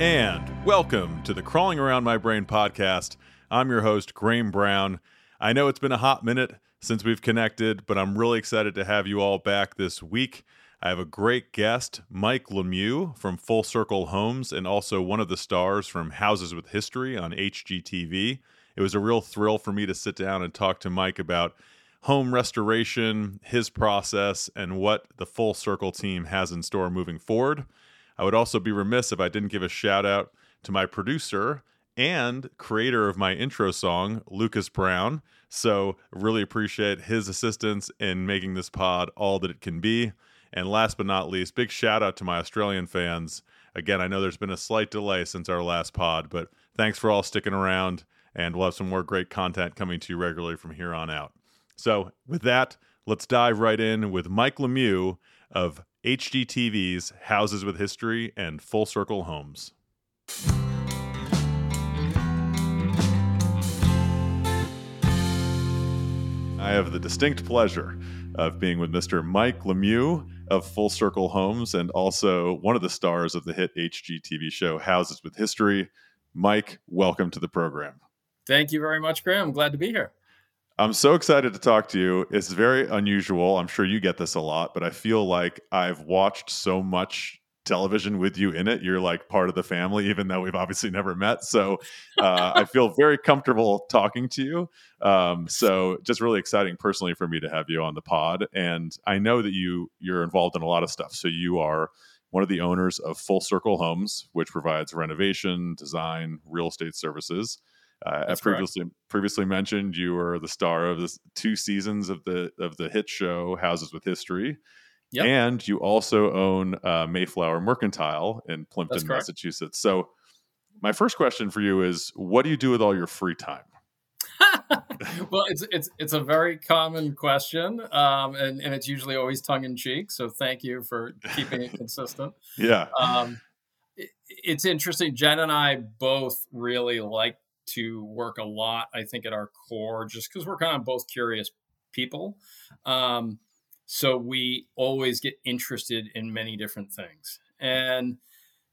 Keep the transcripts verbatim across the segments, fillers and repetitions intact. And welcome to the Crawling Around My Brain podcast. I'm your host, Graeme Brown. I know it's been a hot minute since we've connected, but I'm really excited to have you all back this week. I have a great guest, Mike Lemieux from Full Circle Homes and also one of the stars from Houses with History on H G T V. It was a real thrill for me to sit down and talk to Mike about home restoration, his process, and what the Full Circle team has in store moving forward. I would also be remiss if I didn't give a shout out to my producer and creator of my intro song, Lucas Brown. So really appreciate his assistance in making this pod all that it can be. And last but not least, big shout out to my Australian fans. Again, I know there's been a slight delay since our last pod, but thanks for all sticking around, and we'll have some more great content coming to you regularly from here on out. So with that, let's dive right in with Mike Lemieux of H G T V's Houses with History and Full Circle Homes. I have the distinct pleasure of being with Mister Mike Lemieux of Full Circle Homes and also one of the stars of the hit H G T V show Houses with History. Mike, welcome to the program. Thank you very much, Graeme. I'm glad to be here. I'm so excited to talk to you. It's very unusual. I'm sure you get this a lot, but I feel like I've watched so much television with you in it. You're like part of the family, even though we've obviously never met. So uh, I feel very comfortable talking to you. Um, so just really exciting personally for me to have you on the pod. And I know that you, you're involved in a lot of stuff. So you are one of the owners of Full Circle Homes, which provides renovation, design, real estate services. Uh, I previously correct. previously mentioned you were the star of this two seasons of the of the hit show Houses with History, yep. And you also own uh, Mayflower Mercantile in Plimpton, Massachusetts. So, my first question for you is, what do you do with all your free time? Well, it's it's it's a very common question, um, and and it's usually always tongue in cheek. So, thank you for keeping it consistent. Yeah, um, it, it's interesting. Jen and I both really like to work a lot, I think, at our core, just because we're kind of both curious people. Um, so we always get interested in many different things. And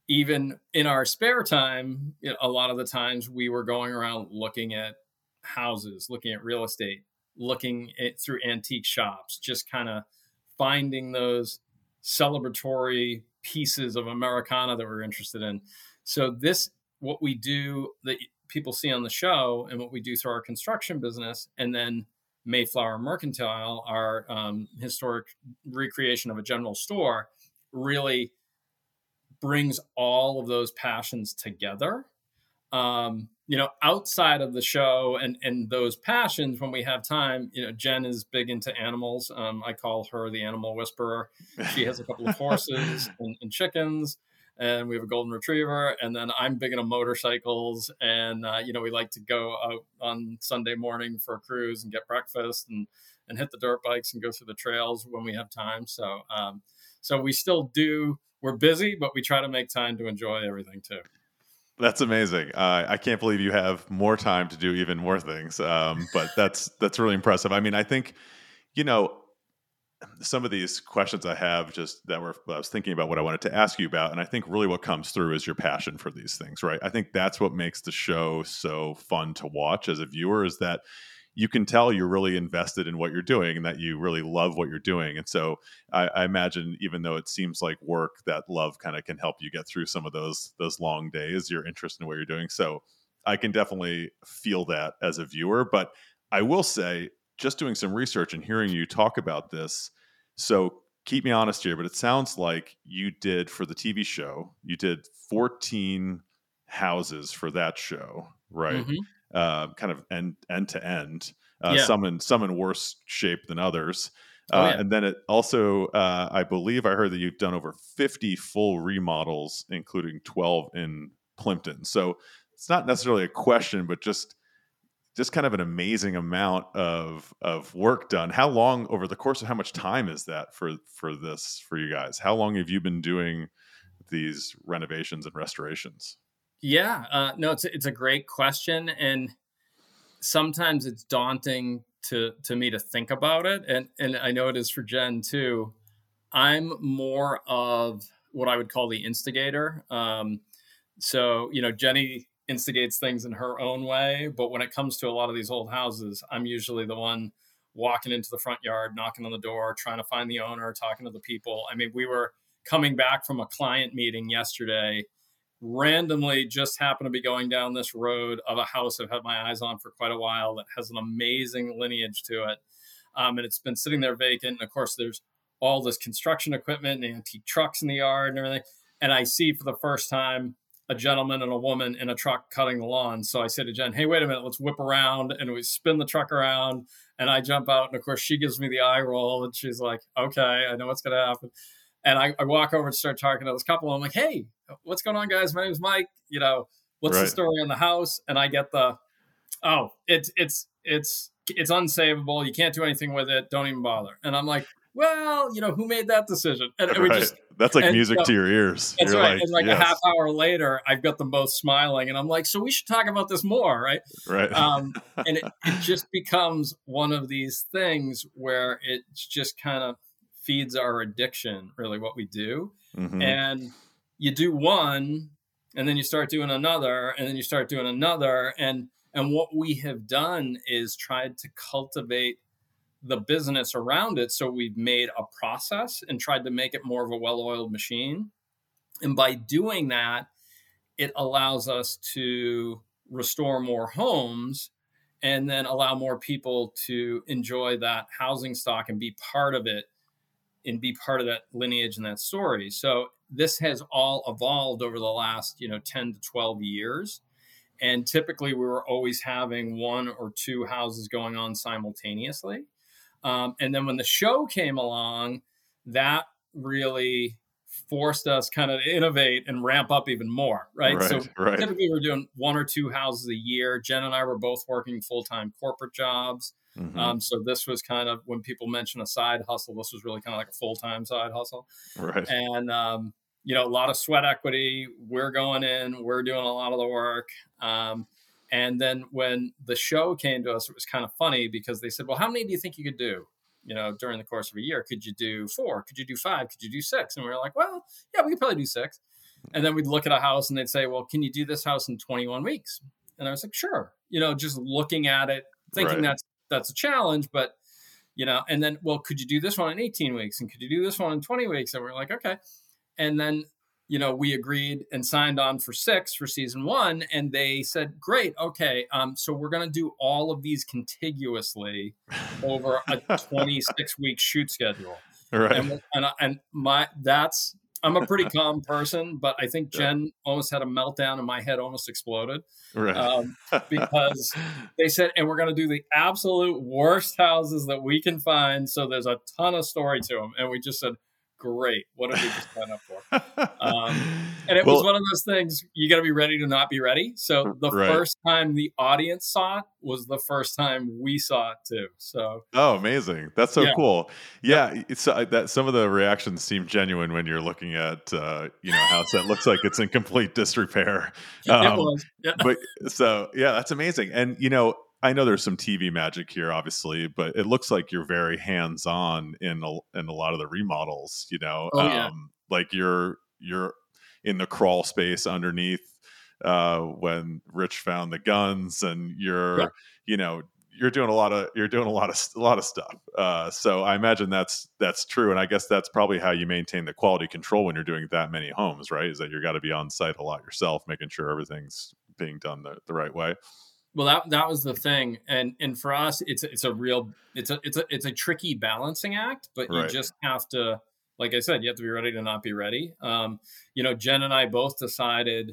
even in our spare time, you know, a lot of the times we were going around looking at houses, looking at real estate, looking at, through antique shops, just kind of finding those celebratory pieces of Americana that we're interested in. So this, what we do that people see on the show and what we do through our construction business, and then Mayflower Mercantile, our um, historic recreation of a general store, really brings all of those passions together. Um, you know, outside of the show and, and those passions, when we have time, you know, Jen is big into animals. Um, I call her the animal whisperer. She has a couple of horses and, and chickens. And we have a golden retriever, and then I'm big into motorcycles, and uh, you know, we like to go out on Sunday morning for a cruise and get breakfast, and and hit the dirt bikes and go through the trails when we have time. So, um, so we still do. We're busy, but we try to make time to enjoy everything too. That's amazing. Uh, I can't believe you have more time to do even more things. Um, but that's that's really impressive. I mean, I think, you know, some of these questions I have just that were, I was thinking about what I wanted to ask you about. And I think really what comes through is your passion for these things, right? I think that's what makes the show so fun to watch as a viewer, is that you can tell you're really invested in what you're doing and that you really love what you're doing. And so I, I imagine, even though it seems like work, that love kind of can help you get through some of those, those long days, your interest in what you're doing. So I can definitely feel that as a viewer, but I will say, just doing some research and hearing you talk about this, so keep me honest here, but it sounds like you did, for the T V show, you did fourteen houses for that show, right? Mm-hmm. Uh, kind of end, end to end, uh, yeah. some in some in worse shape than others. Uh, oh, yeah. And then it also, uh, I believe I heard that you've done over fifty full remodels, including twelve in Plimpton. So it's not necessarily a question, but just Just kind of an amazing amount of of work done. How long, over the course of how much time is that for for this, for you guys? How long have you been doing these renovations and restorations? Yeah, uh, no, it's it's a great question, and sometimes it's daunting to to me to think about it, and and I know it is for Jen too. I'm more of what I would call the instigator. Um, So, you know, Jenny instigates things in her own way. But when it comes to a lot of these old houses, I'm usually the one walking into the front yard, knocking on the door, trying to find the owner, talking to the people. I mean, we were coming back from a client meeting yesterday, randomly just happened to be going down this road of a house I've had my eyes on for quite a while that has an amazing lineage to it. Um, and it's been sitting there vacant. And of course, there's all this construction equipment and antique trucks in the yard and everything. And I see for the first time a gentleman and a woman in a truck cutting the lawn. So I say to Jen, hey, wait a minute, let's whip around. And we spin the truck around and I jump out. And of course, she gives me the eye roll and she's like, okay, I know what's going to happen. And I, I walk over and start talking to this couple. I'm like, hey, what's going on, guys? My name's Mike. You know, what's right. the story on the house? And I get the, oh, it's, it's, it's, it's unsavable. You can't do anything with it. Don't even bother. And I'm like, well, you know, who made that decision? And, and we right. just, that's like music so, to your ears. That's You're right. Like, and like yes. a half hour later, I've got them both smiling and I'm like, so we should talk about this more. Right. Right. Um, and it, it just becomes one of these things where it's just kind of feeds our addiction, really what we do. Mm-hmm. And you do one and then you start doing another and then you start doing another. And, and what we have done is tried to cultivate the business around it. So we've made a process and tried to make it more of a well-oiled machine. And by doing that, it allows us to restore more homes and then allow more people to enjoy that housing stock and be part of it and be part of that lineage and that story. So this has all evolved over the last, you know, ten to twelve years. And typically we were always having one or two houses going on simultaneously. Um, and then when the show came along, that really forced us kind of to innovate and ramp up even more, right? right so right. Typically we're doing one or two houses a year. Jen and I were both working full-time corporate jobs. Mm-hmm. Um, so this was kind of, when people mention a side hustle, this was really kind of like a full-time side hustle. Right. And, um, you know, a lot of sweat equity. We're going in, we're doing a lot of the work. Um, and then when the show came to us, it was kind of funny because they said, well, how many do you think you could do, you know, during the course of a year? Could you do four? Could you do five? Could you do six? And we were like, well, yeah, we could probably do six. And then we'd look at a house and they'd say, well, can you do this house in twenty-one weeks? And I was like, sure. You know, just looking at it, thinking right. that's, that's a challenge, but, you know, and then, well, could you do this one in eighteen weeks? And could you do this one in twenty weeks? And we're like, okay. And then, you know, we agreed and signed on for six for season one. And they said, great. Okay. Um, so we're going to do all of these contiguously over a twenty-six week shoot schedule. Right. And, and, and my, that's, I'm a pretty calm person, but I think Jen yeah. almost had a meltdown and my head almost exploded. Right. Um, because they said, and we're going to do the absolute worst houses that we can find. So there's a ton of story to them. And we just said, great. What did we just sign up for? Um, and it well, was one of those things, you got to be ready to not be ready. So the right. first time the audience saw it was the first time we saw it too. So oh, amazing. That's so yeah. cool. Yeah. yeah. It's, uh, that some of the reactions seem genuine when you're looking at, uh, you know, a house that looks like it's in complete disrepair. Um, it was. Yeah. But so, yeah, that's amazing. And, you know, I know there's some T V magic here, obviously, but it looks like you're very hands-on in a, in a lot of the remodels. You know, oh, yeah. um, like you're you're in the crawl space underneath uh, when Rich found the guns, and you're yeah. you know you're doing a lot of you're doing a lot of a lot of stuff. Uh, so I imagine that's that's true, and I guess that's probably how you maintain the quality control when you're doing that many homes, right? Is that you've got to be on site a lot yourself, making sure everything's being done the, the right way. Well, that, that was the thing. And, and for us, it's, it's a real, it's a, it's a, it's a tricky balancing act, but right. you just have to, like I said, you have to be ready to not be ready. Um, you know, Jen and I both decided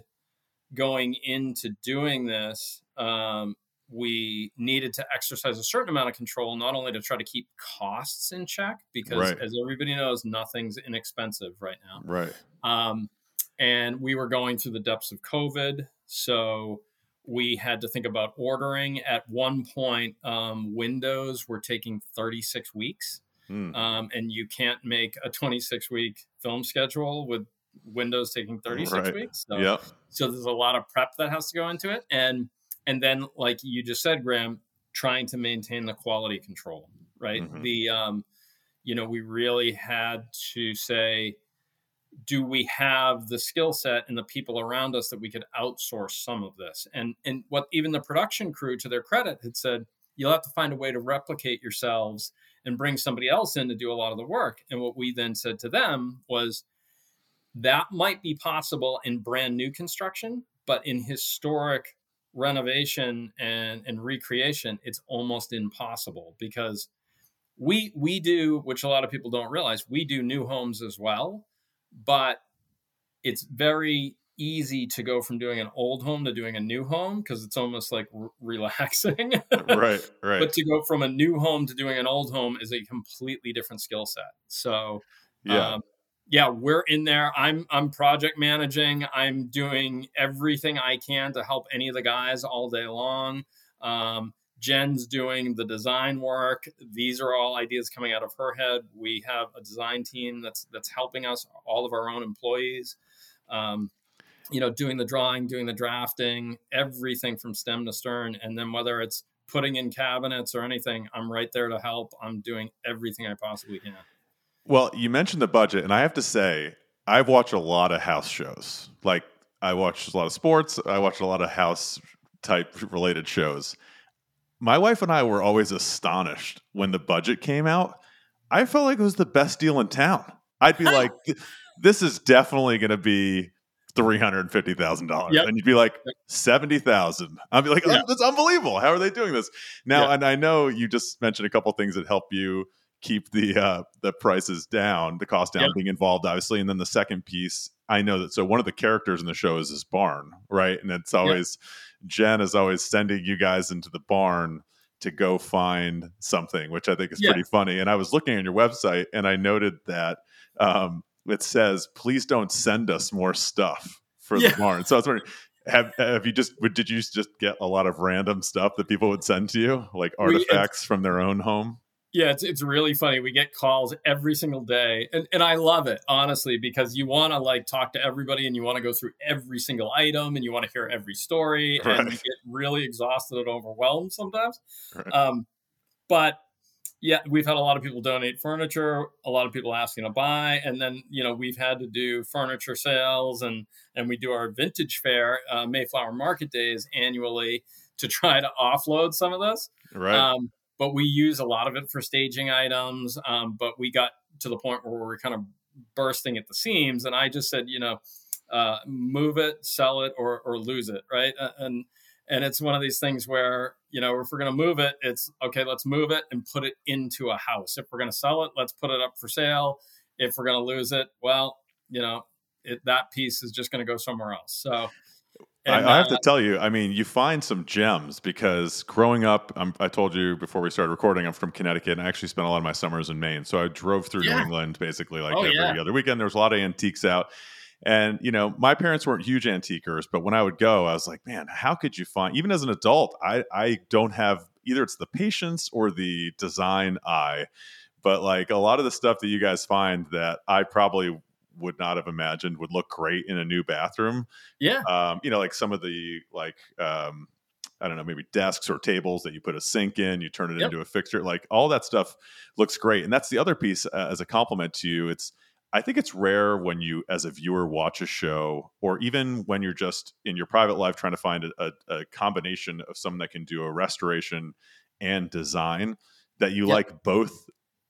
going into doing this, um, we needed to exercise a certain amount of control, not only to try to keep costs in check, because right. as everybody knows, nothing's inexpensive right now. Right. Um, and we were going through the depths of COVID. So we had to think about ordering. At one point, um, windows were taking thirty-six weeks, mm. um, and you can't make a twenty-six week film schedule with windows taking thirty-six right. weeks. So, yep. so there's a lot of prep that has to go into it. And, and then, like you just said, Graeme, trying to maintain the quality control, right? Mm-hmm. The, um, you know, we really had to say, do we have the skill set and the people around us that we could outsource some of this? And and what even the production crew, to their credit, had said, you'll have to find a way to replicate yourselves and bring somebody else in to do a lot of the work. And what we then said to them was, that might be possible in brand new construction, but in historic renovation and, and recreation, it's almost impossible, because we we do, which a lot of people don't realize, we do new homes as well, but it's very easy to go from doing an old home to doing a new home, because it's almost like r- relaxing. Right, right. But to go from a new home to doing an old home is a completely different skill set. So yeah. Um, yeah, we're in there. I'm I'm project managing. I'm doing everything I can to help any of the guys all day long. Um, Jen's doing the design work. These are all ideas coming out of her head. We have a design team that's that's helping us, all of our own employees, um, you know, doing the drawing, doing the drafting, everything from stem to stern. And then whether it's putting in cabinets or anything, I'm right there to help. I'm doing everything I possibly can. Well, you mentioned the budget, and I have to say, I've watched a lot of house shows. Like, I watched a lot of sports. I watched a lot of house-type related shows. My wife and I were always astonished when the budget came out. I felt like it was the best deal in town. I'd be like, this is definitely going to be three hundred fifty thousand dollars. Yep. And you'd be like, seventy thousand dollars. I'd be like, oh, yeah. That's unbelievable. How are they doing this? Now, yeah. And I know you just mentioned a couple things that help you keep the uh, the prices down, the cost down, yep. being involved, obviously. And then the second piece, I know that, so one of the characters in the show is this barn, right? And it's always, yep. Jen is always sending you guys into the barn to go find something, which I think is, yep. pretty funny. And I was looking on your website and I noted that um, it says, please don't send us more stuff for, yeah. the barn. So I was wondering, Have have you just did you just get a lot of random stuff that people would send to you, like artifacts we, from their own home? Yeah, it's it's really funny. We get calls every single day, and, and I love it, honestly, because you want to like talk to everybody, and you want to go through every single item, and you want to hear every story, right. and you get really exhausted and overwhelmed sometimes. Right. Um, but yeah, we've had a lot of people donate furniture, a lot of people asking to buy, and then, you know, we've had to do furniture sales, and and we do our vintage fair, uh, Mayflower Market Days annually, to try to offload some of this. Right. Um, But we use a lot of it for staging items. Um, but we got to the point where we were kind of bursting at the seams. And I just said, you know, uh, move it, sell it, or or lose it. Right. And and it's one of these things where, you know, if we're going to move it, it's OK, let's move it and put it into a house. If we're going to sell it, let's put it up for sale. If we're going to lose it, well, you know, it, that piece is just going to go somewhere else. So. And, I, I have uh, to tell you, I mean, you find some gems, because growing up, I'm, I told you before we started recording, I'm from Connecticut, and I actually spent a lot of my summers in Maine. So I drove through, yeah. New England basically like oh, every yeah. other weekend. There was a lot of antiques out. And, you know, my parents weren't huge antiquers, but when I would go, I was like, man, how could you find, even as an adult, I, I don't have, either it's the patience or the design eye, but like a lot of the stuff that you guys find that I probably would not have imagined would look great in a new bathroom. Yeah. Um, you know, like some of the, like, um, I don't know, maybe desks or tables that you put a sink in, you turn it, yep. into a fixture, like all that stuff looks great. And that's the other piece, uh, as a compliment to you. It's, I think it's rare when you, as a viewer, watch a show, or even when you're just in your private life trying to find a, a, a combination of someone that can do a restoration and design, that you, yep. like both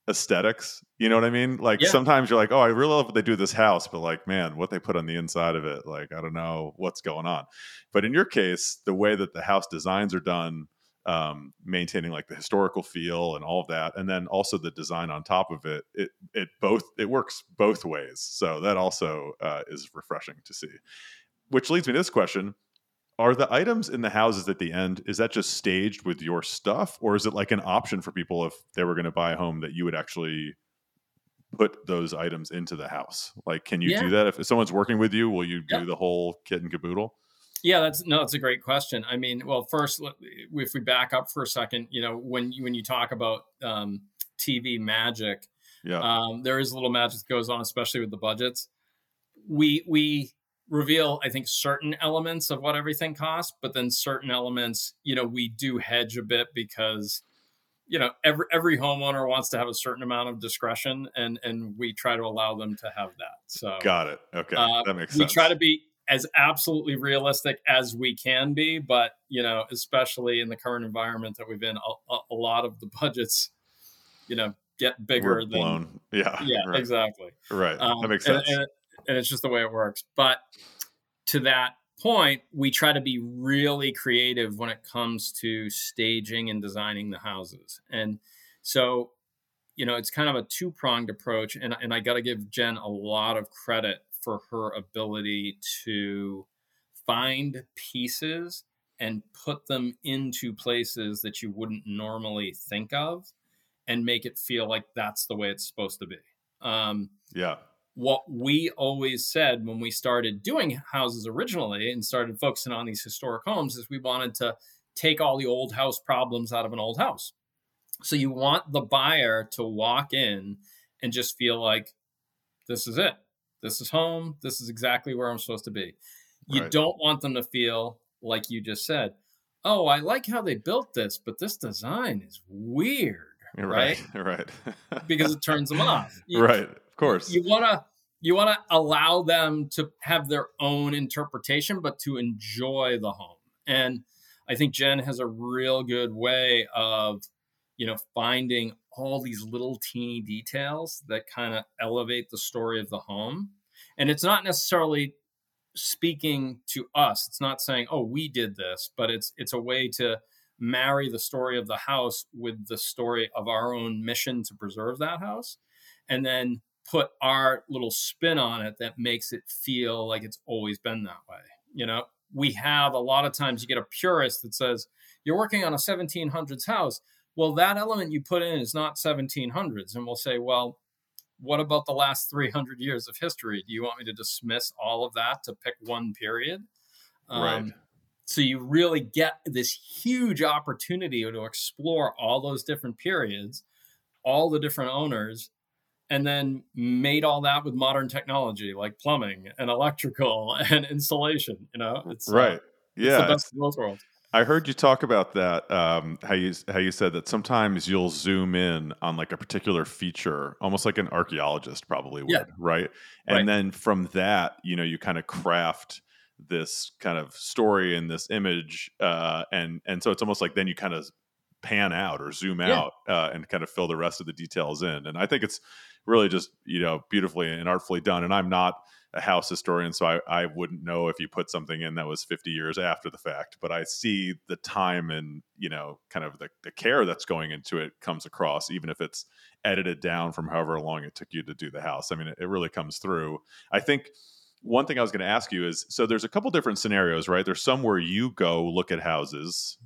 aesthetics, you know what I mean? Like, yeah. sometimes you're like, oh, I really love what they do this house, but like, man, what they put on the inside of it, like, I don't know what's going on. But in your case, the way that the house designs are done, um, maintaining like the historical feel and all of that, and then also the design on top of it, it it both it works both ways. So that also uh, is refreshing to see. Which leads me to this question. Are the items in the houses at the end, is that just staged with your stuff, or is it like an option for people if they were going to buy a home that you would actually put those items into the house? Like, can you, yeah. do that? If, if someone's working with you, will you do, yeah. the whole kit and caboodle? Yeah, that's no, that's a great question. I mean, well, first, if we back up for a second, you know, when you, when you talk about um, T V magic, yeah. um, there is a little magic that goes on, especially with the budgets. We, we, reveal, I think, certain elements of what everything costs, but then certain elements, you know, we do hedge a bit, because you know, every every homeowner wants to have a certain amount of discretion, and and we try to allow them to have that. So got it. Okay, uh, that makes sense. We try to be as absolutely realistic as we can be, but you know, especially in the current environment that we've been, a, a lot of the budgets, you know, get bigger. We're blown. Than, yeah, yeah, right. Exactly. Right. Um, that makes sense. And, and, and it's just the way it works. But to that point, we try to be really creative when it comes to staging and designing the houses. And so, you know, it's kind of a two-pronged approach. And, and I got to give Jen a lot of credit for her ability to find pieces and put them into places that you wouldn't normally think of and make it feel like that's the way it's supposed to be. Um, yeah. What we always said when we started doing houses originally and started focusing on these historic homes is we wanted to take all the old house problems out of an old house. So you want the buyer to walk in and just feel like, this is it. This is home. This is exactly where I'm supposed to be. You right. don't want them to feel like you just said, oh, I like how they built this, but this design is weird. Right. Right. right. Because it turns them off. You, right. Of course. You want to, you want to allow them to have their own interpretation, but to enjoy the home. And I think Jen has a real good way of, you know, finding all these little teeny details that kind of elevate the story of the home. And it's not necessarily speaking to us. It's not saying, oh, we did this, but it's, it's a way to marry the story of the house with the story of our own mission to preserve that house, and then put our little spin on it that makes it feel like it's always been that way. You know, we have a lot of times you get a purist that says, you're working on a seventeen hundreds house. Well, that element you put in is not seventeen hundreds. And we'll say, well, what about the last three hundred years of history? Do you want me to dismiss all of that to pick one period? Um, right. So you really get this huge opportunity to explore all those different periods, all the different owners, and then made all that with modern technology like plumbing and electrical and insulation. You know, it's right. Uh, yeah. It's the best of both worlds. I heard you talk about that, um, how you how you said that sometimes you'll zoom in on like a particular feature, almost like an archaeologist probably would, yeah. right? And right. then from that, you know, you kind of craft this kind of story and this image, uh, and and so it's almost like then you kind of pan out or zoom yeah. out uh, and kind of fill the rest of the details in. And I think it's really just, you know, beautifully and artfully done. And I'm not a house historian, so I, I wouldn't know if you put something in that was fifty years after the fact, but I see the time and, you know, kind of the, the care that's going into it comes across, even if it's edited down from however long it took you to do the house. I mean, it, it really comes through. I think one thing I was going to ask you is, so there's a couple different scenarios, right? There's some where you go look at houses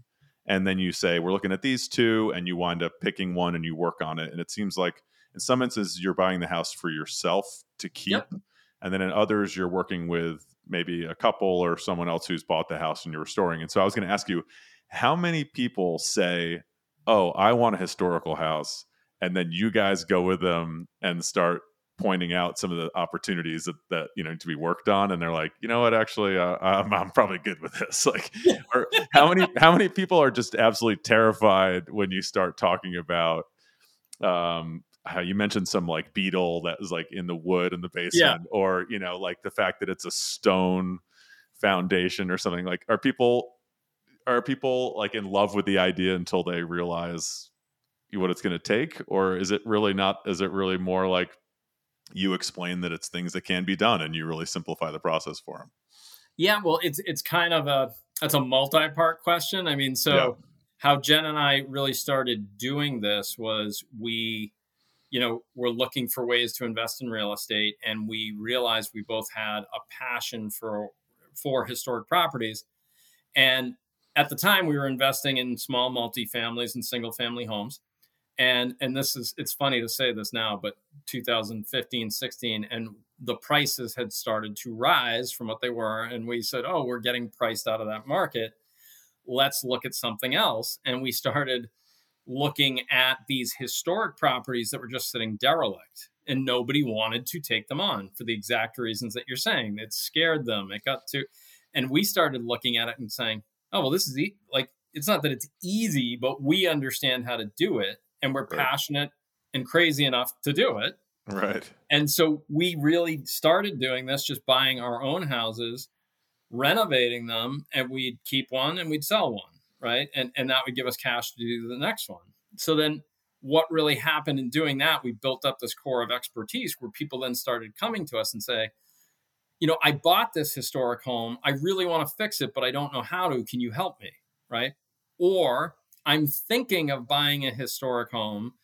and then you say, we're looking at these two, and you wind up picking one and you work on it. And it seems like in some instances you're buying the house for yourself to keep. Yep. And then in others, you're working with maybe a couple or someone else who's bought the house and you're restoring. And so I was going to ask you, how many people say, oh, I want a historical house, and then you guys go with them and start pointing out some of the opportunities that, that you know, to be worked on, and they're like, you know what, actually, uh, I'm, I'm probably good with this. Like, or how many how many people are just absolutely terrified when you start talking about um how you mentioned some like beetle that was like in the wood in the basement, yeah. or, you know, like the fact that it's a stone foundation or something. Like, are people, are people like in love with the idea until they realize what it's going to take? Or is it really not, is it really more like you explain that it's things that can be done and you really simplify the process for them? Yeah. Well, it's, it's kind of a, that's a multi-part question. I mean, so yeah. how Jen and I really started doing this was we, you know, we're looking for ways to invest in real estate, and we realized we both had a passion for for historic properties. And at the time, we were investing in small multifamilies and single family homes. And and this is, it's funny to say this now, but two thousand fifteen, sixteen, and the prices had started to rise from what they were. And we said, oh, we're getting priced out of that market. Let's look at something else. And we started looking at these historic properties that were just sitting derelict, and nobody wanted to take them on for the exact reasons that you're saying. It scared them. It got to, and we started looking at it and saying, oh, well, this is e- like, it's not that it's easy, but we understand how to do it, and we're right. passionate and crazy enough to do it. Right. And so we really started doing this, just buying our own houses, renovating them, and we'd keep one and we'd sell one. Right. And, and that would give us cash to do the next one. So then what really happened in doing that, we built up this core of expertise where people then started coming to us and say, you know, I bought this historic home. I really want to fix it, but I don't know how to. Can you help me? Right. Or I'm thinking of buying a historic home.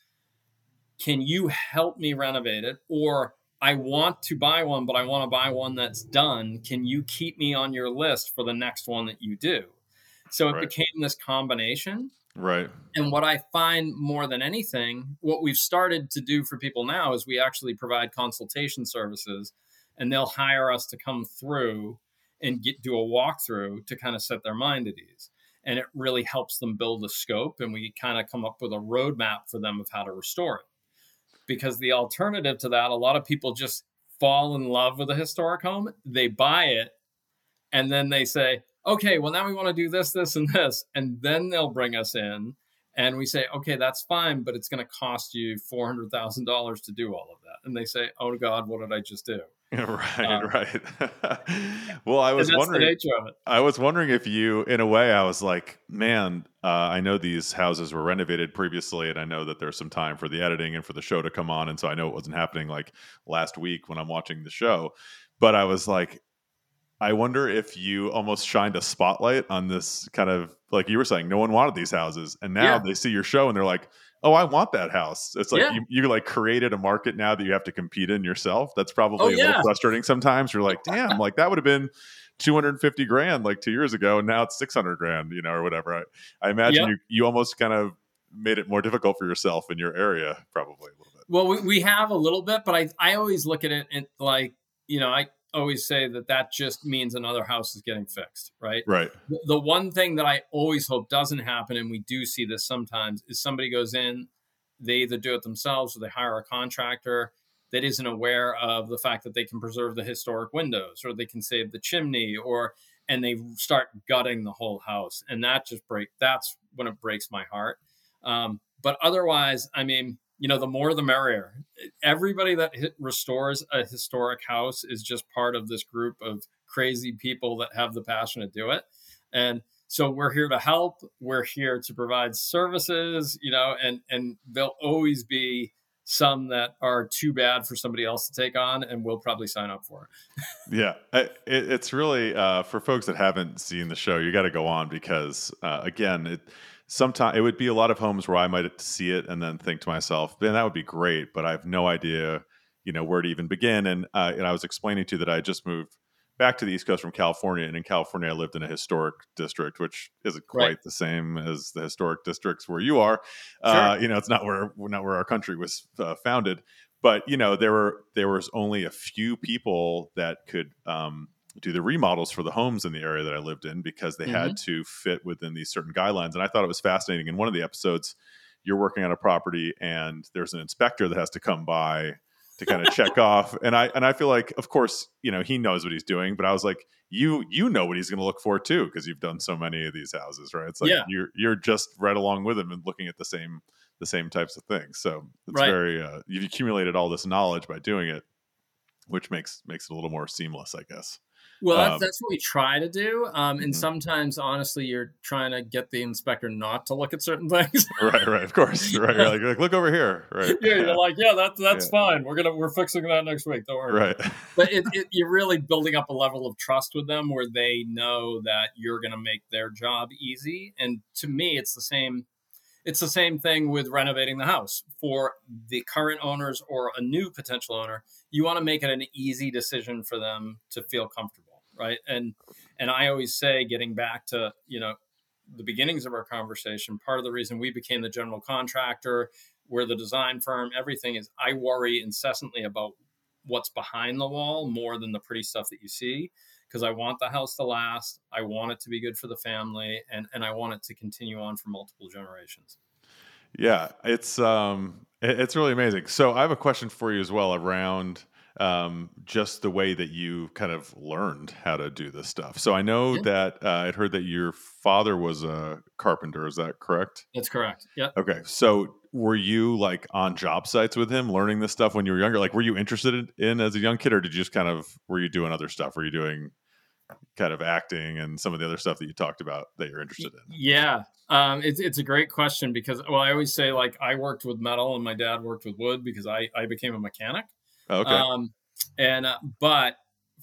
Can you help me renovate it? Or I want to buy one, but I want to buy one that's done. Can you keep me on your list for the next one that you do? So it right. became this combination. Right. And what I find more than anything, what we've started to do for people now is we actually provide consultation services, and they'll hire us to come through and get, do a walkthrough to kind of set their mind at ease. And it really helps them build a scope. And we kind of come up with a roadmap for them of how to restore it. Because the alternative to that, a lot of people just fall in love with a historic home. They buy it and then they say, okay, well, now we want to do this, this, and this. And then they'll bring us in and we say, okay, that's fine, but it's going to cost you four hundred thousand dollars to do all of that. And they say, oh God, what did I just do? Right, um, right. Well, I was wondering, I was wondering if you, in a way, I was like, man, uh, I know these houses were renovated previously, and I know that there's some time for the editing and for the show to come on. And so I know it wasn't happening like last week when I'm watching the show, but I was like, I wonder if you almost shined a spotlight on this kind of, like you were saying, no one wanted these houses. And now yeah. they see your show and they're like, oh, I want that house. It's like yeah. you, you like created a market now that you have to compete in yourself. That's probably oh, a yeah. little frustrating sometimes. You're like, damn, like that would have been two hundred fifty grand like two years ago. And now it's six hundred grand, you know, or whatever. I, I imagine yeah. you, you almost kind of made it more difficult for yourself in your area, probably a little bit. Well, we, we have a little bit, but I, I always look at it and like, you know, I always say that that just means another house is getting fixed, right? Right. The one thing that I always hope doesn't happen, and we do see this sometimes, is somebody goes in, they either do it themselves or they hire a contractor that isn't aware of the fact that they can preserve the historic windows or they can save the chimney, or, and they start gutting the whole house. And that just break, that's when it breaks my heart. Um, but otherwise, I mean, you know, the more the merrier. Everybody that hit restores a historic house is just part of this group of crazy people that have the passion to do it. And so we're here to help. We're here to provide services, you know, and, and there'll always be some that are too bad for somebody else to take on, and we'll probably sign up for it. yeah. I, it, it's really, uh, for folks that haven't seen the show, you got to go on because, uh, again, it, Sometimes it would be a lot of homes where I might see it and then think to myself, man, that would be great, but I have no idea, you know, where to even begin. And, uh, and I was explaining to you that I just moved back to the East Coast from California, and in California, I lived in a historic district, which isn't quite right. the same as the historic districts where you are. Sure. Uh, you know, it's not where not where our country was uh, founded, but you know, there were there was only a few people that could. Um, do the remodels for the homes in the area that I lived in because they mm-hmm. had to fit within these certain guidelines. And I thought it was fascinating. In one of the episodes, you're working on a property and there's an inspector that has to come by to kind of check off. And I, and I feel like, of course, you know, he knows what he's doing, but I was like, you, you know what he's going to look for too, because you've done so many of these houses, right? It's like, yeah. you're, you're just right along with him and looking at the same, the same types of things. So it's right. very, uh, you've accumulated all this knowledge by doing it, which makes, makes it a little more seamless, I guess. Well, that's, um, that's what we try to do. Um, and mm-hmm. sometimes, honestly, you're trying to get the inspector not to look at certain things. right, right. Of course. Right. You're like, look over here. Right. Yeah. You're like, yeah, that, that's yeah. fine. We're going to, we're fixing that next week. Don't worry. Right. But it, it, you're really building up a level of trust with them where they know that you're going to make their job easy. And to me, it's the same, it's the same thing with renovating the house for the current owners or a new potential owner. You want to make it an easy decision for them to feel comfortable. Right. And, and I always say, getting back to, you know, the beginnings of our conversation, part of the reason we became the general contractor, we're the design firm, everything is I worry incessantly about what's behind the wall more than the pretty stuff that you see, because I want the house to last. I want it to be good for the family, and, and I want it to continue on for multiple generations. Yeah, it's um, it's really amazing. So I have a question for you as well around um, just the way that you kind of learned how to do this stuff. So I know yeah. that uh, I'd heard that your father was a carpenter. Is that correct? That's correct. Yeah. Okay. So were you like on job sites with him learning this stuff when you were younger? Like, were you interested in, in as a young kid, or did you just kind of, were you doing other stuff? Were you doing kind of acting and some of the other stuff that you talked about that you're interested in? Yeah. Um, it's, it's a great question because, well, I always say like I worked with metal and my dad worked with wood because I, I became a mechanic. Okay. Um, and, uh, but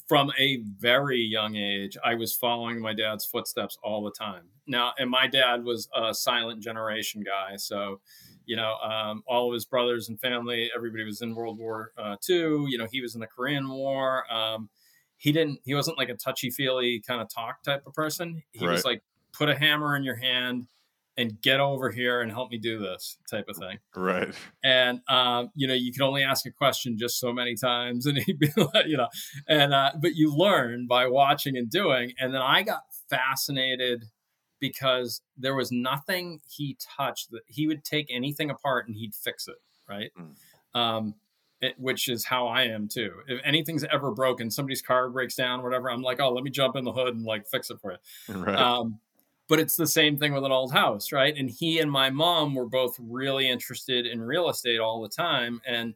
from a very young age, I was following my dad's footsteps all the time. Now, and my dad was a silent generation guy. So, you know, um, all of his brothers and family, everybody was in World War uh, Two. You know, he was in the Korean War. Um, He didn't, he wasn't like a touchy feely kind of talk type of person. He right. was like, put a hammer in your hand and get over here and help me do this type of thing. Right. And, um, you know, you can only ask a question just so many times and he'd be like, you know, and, uh, but you learn by watching and doing. And then I got fascinated because there was nothing he touched that he would take anything apart and he'd fix it. Right. Mm. Um, It, which is how I am too. If anything's ever broken, somebody's car breaks down, whatever, I'm like, oh, let me jump in the hood and like fix it for you. Right. Um, but it's the same thing with an old house, right? And he and my mom were both really interested in real estate all the time. And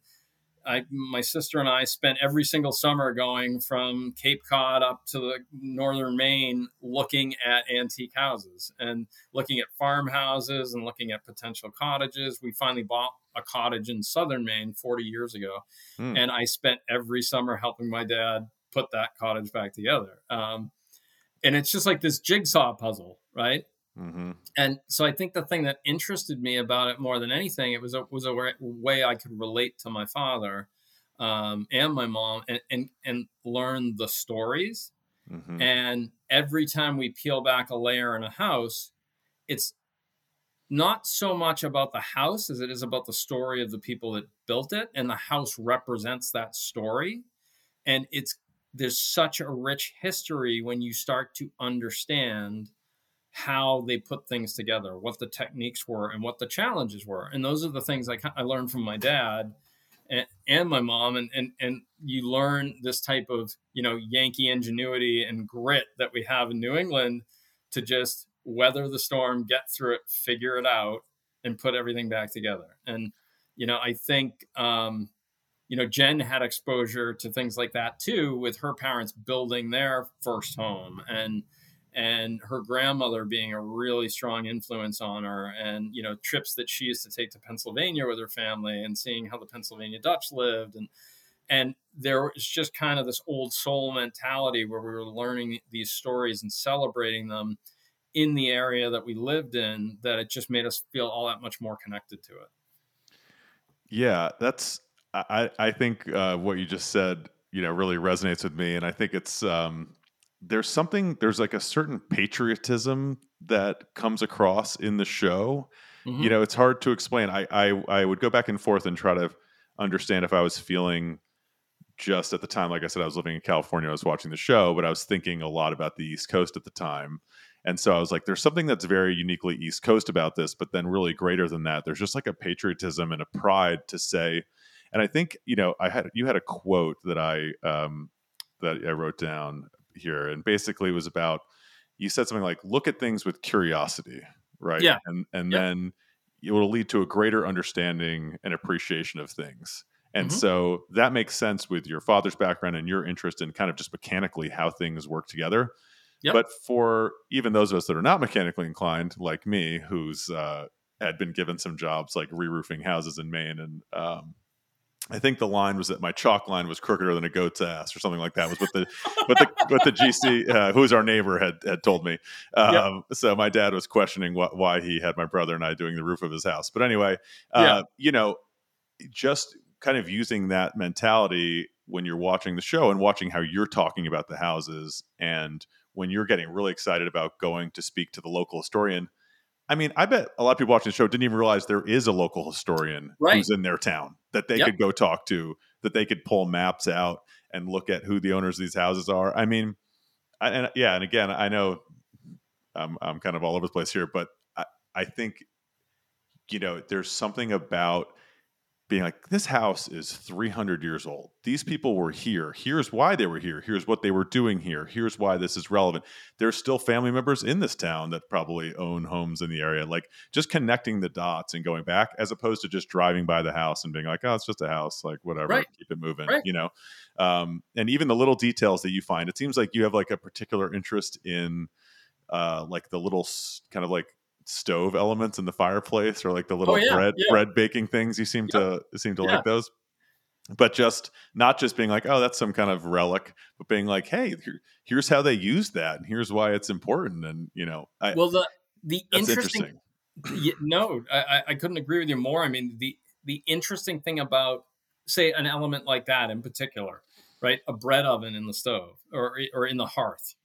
I, my sister and I spent every single summer going from Cape Cod up to the northern Maine, looking at antique houses and looking at farmhouses and looking at potential cottages. We finally bought a cottage in southern Maine forty years ago. Mm. And I spent every summer helping my dad put that cottage back together. Um, and it's just like this jigsaw puzzle, right? Mm-hmm. And so I think the thing that interested me about it more than anything, it was a, was a way I could relate to my father um, and my mom and, and, and learn the stories. Mm-hmm. And every time we peel back a layer in a house, it's not so much about the house as it is about the story of the people that built it. And the house represents that story. And it's there's such a rich history when you start to understand how they put things together, what the techniques were and what the challenges were. And those are the things I, I learned from my dad and, and my mom. And, and, and you learn this type of, you know, Yankee ingenuity and grit that we have in New England to just weather the storm, get through it, figure it out and put everything back together. And, you know, I think, um, you know, Jen had exposure to things like that too, with her parents building their first home and, and her grandmother being a really strong influence on her and, you know, trips that she used to take to Pennsylvania with her family and seeing how the Pennsylvania Dutch lived. And, and there was just kind of this old soul mentality where we were learning these stories and celebrating them in the area that we lived in, that it just made us feel all that much more connected to it. Yeah, that's, I, I think uh, what you just said, you know, really resonates with me. And I think it's, um, there's something, there's like a certain patriotism that comes across in the show. Mm-hmm. You know, it's hard to explain. I, I, I would go back and forth and try to understand if I was feeling just at the time, like I said, I was living in California, I was watching the show, but I was thinking a lot about the East Coast at the time. And so I was like, there's something that's very uniquely East Coast about this, but then really greater than that, there's just like a patriotism and a pride to say, and I think, you know, I had, you had a quote that I, um, that I wrote down here, and basically it was about, you said something like, look at things with curiosity, right? Yeah. And and yeah. then it will lead to a greater understanding and appreciation of things. And mm-hmm. so that makes sense with your father's background and your interest in kind of just mechanically how things work together. Yep. But for even those of us that are not mechanically inclined, like me, who's uh, had been given some jobs like re-roofing houses in Maine, and um, I think the line was that my chalk line was crookeder than a goat's ass, or something like that. Was what the what the what the G C, uh, who's our neighbor, had had told me. Um, yep. So my dad was questioning what, why he had my brother and I doing the roof of his house. But anyway, uh, yeah. you know, just kind of using that mentality when you're watching the show and watching how you're talking about the houses, and when you're getting really excited about going to speak to the local historian. I mean, I bet a lot of people watching the show didn't even realize there is a local historian right. who's in their town that they yep. could go talk to, that they could pull maps out and look at who the owners of these houses are. I mean, I, and yeah. And again, I know I'm, I'm kind of all over the place here, but I, I think you know, there's something about being like, this house is three hundred years old. These people were here. Here's why they were here. Here's what they were doing here. Here's why this is relevant. There's still family members in this town that probably own homes in the area. Like, just connecting the dots and going back, as opposed to just driving by the house and being like, oh, it's just a house, like whatever, right. Keep it moving, right. You know? Um, and even the little details that you find, it seems like you have like a particular interest in uh, like the little kind of like stove elements in the fireplace, or like the little oh, yeah, bread yeah. bread baking things. You seem yeah. to seem to yeah. like those, but just not just being like, oh, that's some kind of relic, but being like, hey, here, here's how they use that, and here's why it's important. And you know, I, well, the the interesting, interesting. no, I, I couldn't agree with you more. I mean, the the interesting thing about, say, an element like that in particular, right, a bread oven in the stove or or in the hearth.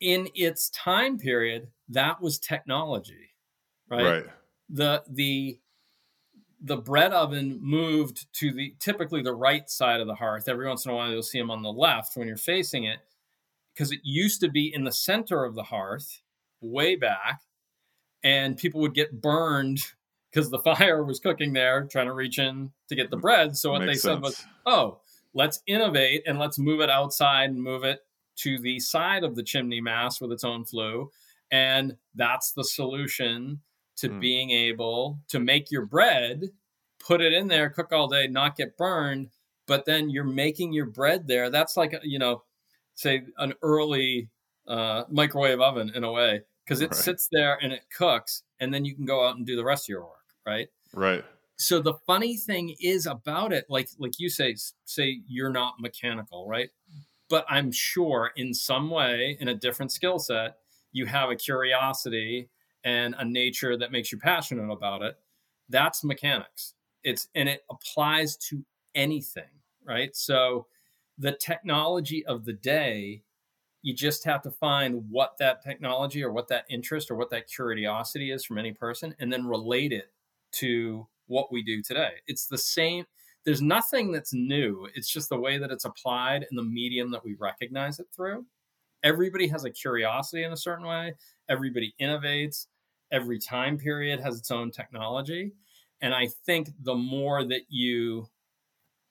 In its time period, that was technology, right? Right. The the the bread oven moved to the typically the right side of the hearth. Every once in a while, you'll see them on the left when you're facing it, because it used to be in the center of the hearth way back, and people would get burned because the fire was cooking there, trying to reach in to get the bread. So what Makes they said sense. was, oh, let's innovate and let's move it outside and move it to the side of the chimney mass with its own flue. And that's the solution to mm. being able to make your bread, put it in there, cook all day, not get burned. But then you're making your bread there. That's like, you know, say an early uh, microwave oven in a way, because it right. sits there and it cooks, and then you can go out and do the rest of your work. Right. Right. So the funny thing is about it, like, like you say, say you're not mechanical, right? But I'm sure in some way, in a different skill set, you have a curiosity and a nature that makes you passionate about it. That's mechanics. It's, and it applies to anything, right? So the technology of the day, you just have to find what that technology or what that interest or what that curiosity is from any person, and then relate it to what we do today. It's the same. There's nothing that's new. It's just the way that it's applied and the medium that we recognize it through. Everybody has a curiosity in a certain way. Everybody innovates. Every time period has its own technology. And I think the more that you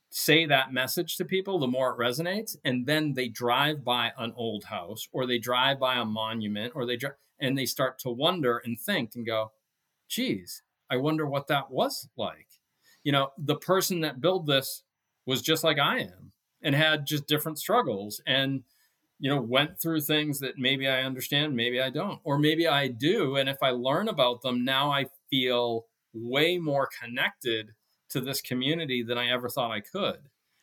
say that message to people, the more it resonates. And then they drive by an old house, or they drive by a monument, or they dri- and they start to wonder and think and go, geez, I wonder what that was like. You know, the person that built this was just like I am, and had just different struggles, and, you know, went through things that maybe I understand, maybe I don't, or maybe I do. And if I learn about them, now I feel way more connected to this community than I ever thought I could.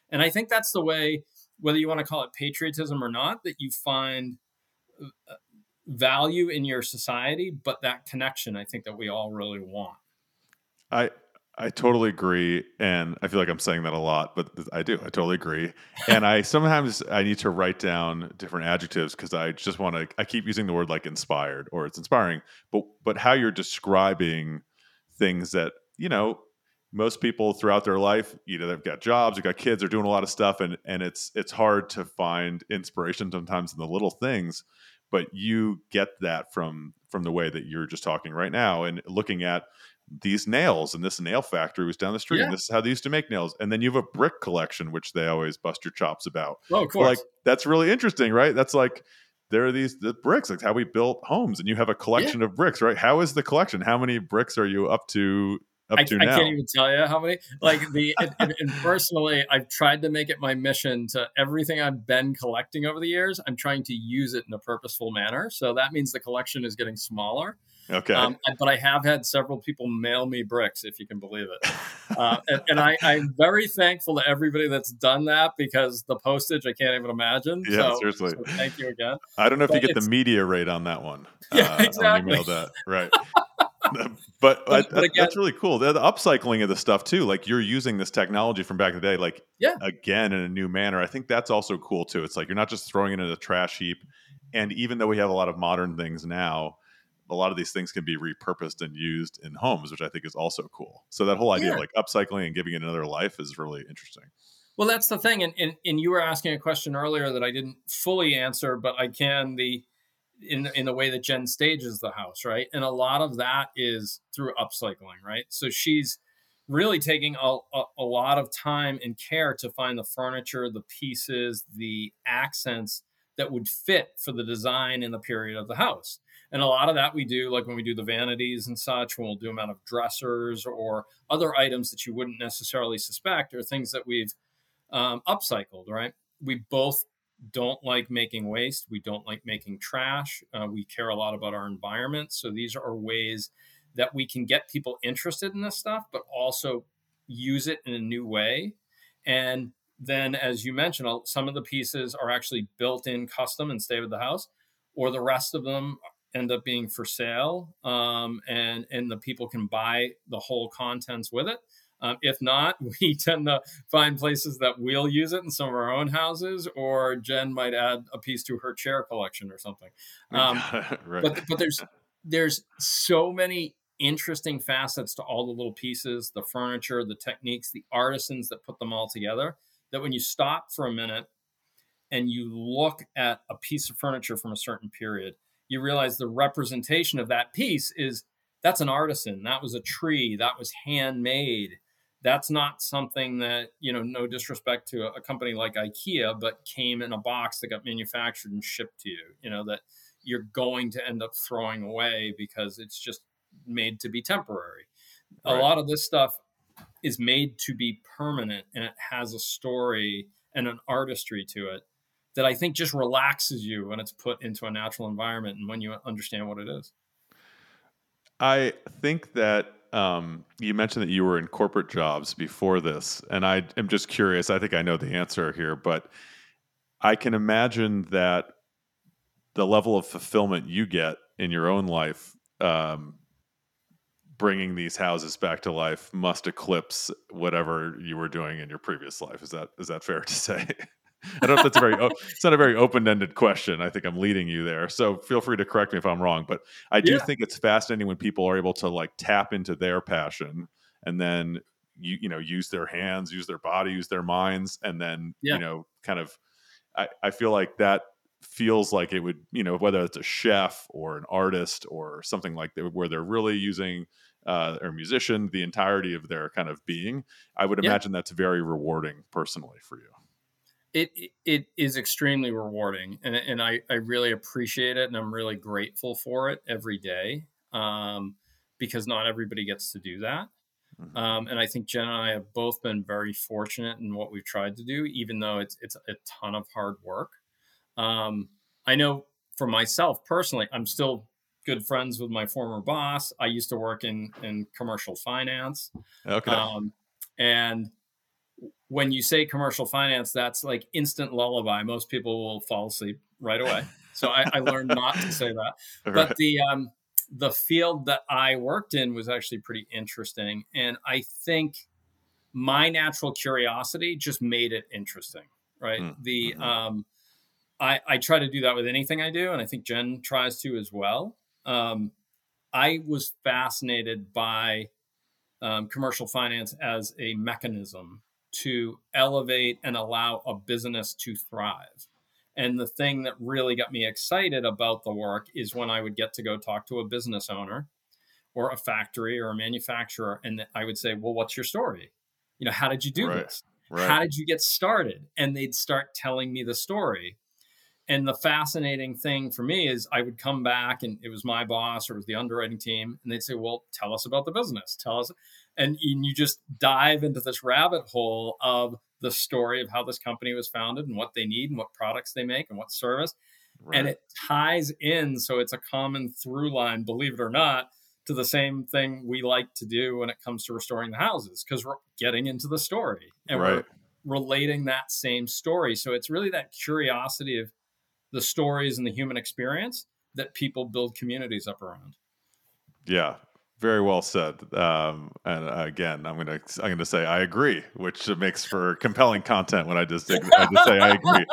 And I think that's the way, whether you want to call it patriotism or not, that you find value in your society, but that connection, I think, that we all really want. I, I totally agree, and I feel like I'm saying that a lot, but I do. I totally agree, and I sometimes I need to write down different adjectives, because I just want to. I keep using the word like inspired, or it's inspiring, but but how you're describing things that, you know, most people throughout their life, you know, they've got jobs, they've got kids, they're doing a lot of stuff, and and it's it's hard to find inspiration sometimes in the little things, but you get that from from the way that you're just talking right now and looking at these nails, and this nail factory was down the street, yeah. and this is how they used to make nails. And then you have a brick collection, which they always bust your chops about. Oh, of course. Like, that's really interesting, right? That's like, there are these the bricks, like how we built homes, and you have a collection yeah. of bricks, right? How is the collection? How many bricks are you up to up I, to I now? I can't even tell you how many. Like the and, and, and personally, I've tried to make it my mission to everything I've been collecting over the years, I'm trying to use it in a purposeful manner. So that means the collection is getting smaller. Okay, um, but I have had several people mail me bricks, if you can believe it. Uh, and and I, I'm very thankful to everybody that's done that, because the postage, I can't even imagine. Yeah, so, seriously. So thank you again. I don't know if but you get the media rate on that one. Yeah, uh, exactly. Email that. Right. but, but, I, but again, that's really cool. The, the upcycling of the stuff too. Like, you're using this technology from back in the day, like yeah. again, in a new manner. I think that's also cool too. It's like, you're not just throwing it in a trash heap. And even though we have a lot of modern things now, a lot of these things can be repurposed and used in homes, which I think is also cool. So that whole idea yeah. of like upcycling and giving it another life is really interesting. Well, that's the thing. And, and and you were asking a question earlier that I didn't fully answer, but I can. The in in the way that Jen stages the house, right? And a lot of that is through upcycling, right? So she's really taking a, a, a lot of time and care to find the furniture, the pieces, the accents that would fit for the design in the period of the house. And a lot of that we do, like when we do the vanities and such, when we'll do them out of dressers or other items that you wouldn't necessarily suspect or things that we've um, upcycled, right? We both don't like making waste. We don't like making trash. Uh, we care a lot about our environment. So these are ways that we can get people interested in this stuff, but also use it in a new way. And then, as you mentioned, some of the pieces are actually built in custom and stay with the house, or the rest of them end up being for sale, um, and, and the people can buy the whole contents with it. Um, if not, we tend to find places that we'll use it in some of our own houses, or Jen might add a piece to her chair collection or something. Um, right. But but there's there's so many interesting facets to all the little pieces, the furniture, the techniques, the artisans that put them all together, that when you stop for a minute and you look at a piece of furniture from a certain period, you realize the representation of that piece is, that's an artisan. That was a tree. That was handmade. That's not something that, you know, no disrespect to a company like IKEA, but came in a box that got manufactured and shipped to you, you know, that you're going to end up throwing away because it's just made to be temporary. Right. A lot of this stuff is made to be permanent, and it has a story and an artistry to it that I think just relaxes you when it's put into a natural environment and when you understand what it is. I think that um, you mentioned that you were in corporate jobs before this, and I am just curious. I think I know the answer here, but I can imagine that the level of fulfillment you get in your own life, um, bringing these houses back to life, must eclipse whatever you were doing in your previous life. Is that is that fair to say? I don't know if that's a very, it's not a very open-ended question. I think I'm leading you there. So feel free to correct me if I'm wrong, but I do yeah. think it's fascinating when people are able to like tap into their passion and then, you you know, use their hands, use their body, use their minds. And then, yeah. you know, kind of, I, I feel like that feels like it would, you know, whether it's a chef or an artist or something like that, where they're really using uh, or musician, the entirety of their kind of being, I would imagine yeah. that's very rewarding personally for you. It it is extremely rewarding, and and I, I really appreciate it, and I'm really grateful for it every day, um, because not everybody gets to do that. Mm-hmm. Um, and I think Jen and I have both been very fortunate in what we've tried to do, even though it's it's a ton of hard work. Um, I know for myself personally, I'm still good friends with my former boss. I used to work in in commercial finance. Okay. Um, and when you say commercial finance, that's like instant lullaby. Most people will fall asleep right away. So I, I learned not to say that. Right. But the um, the field that I worked in was actually pretty interesting. And I think my natural curiosity just made it interesting, right? Mm-hmm. The um, I, I try to do that with anything I do, and I think Jen tries to as well. Um, I was fascinated by um, commercial finance as a mechanism to elevate and allow a business to thrive. And the thing that really got me excited about the work is when I would get to go talk to a business owner or a factory or a manufacturer, and I would say, well, what's your story? You know, how did you do right. this? Right. How did you get started? And they'd start telling me the story. And the fascinating thing for me is I would come back, and it was my boss or it was the underwriting team, and they'd say, well, tell us about the business. Tell us. And you just dive into this rabbit hole of the story of how this company was founded and what they need and what products they make and what service. Right. And it ties in. So it's a common through line, believe it or not, to the same thing we like to do when it comes to restoring the houses, because we're getting into the story and right. we're relating that same story. So it's really that curiosity of the stories and the human experience that people build communities up around. Yeah, very well said. Um, and again, I'm gonna I'm gonna say I agree, which makes for compelling content when I just, I just say I agree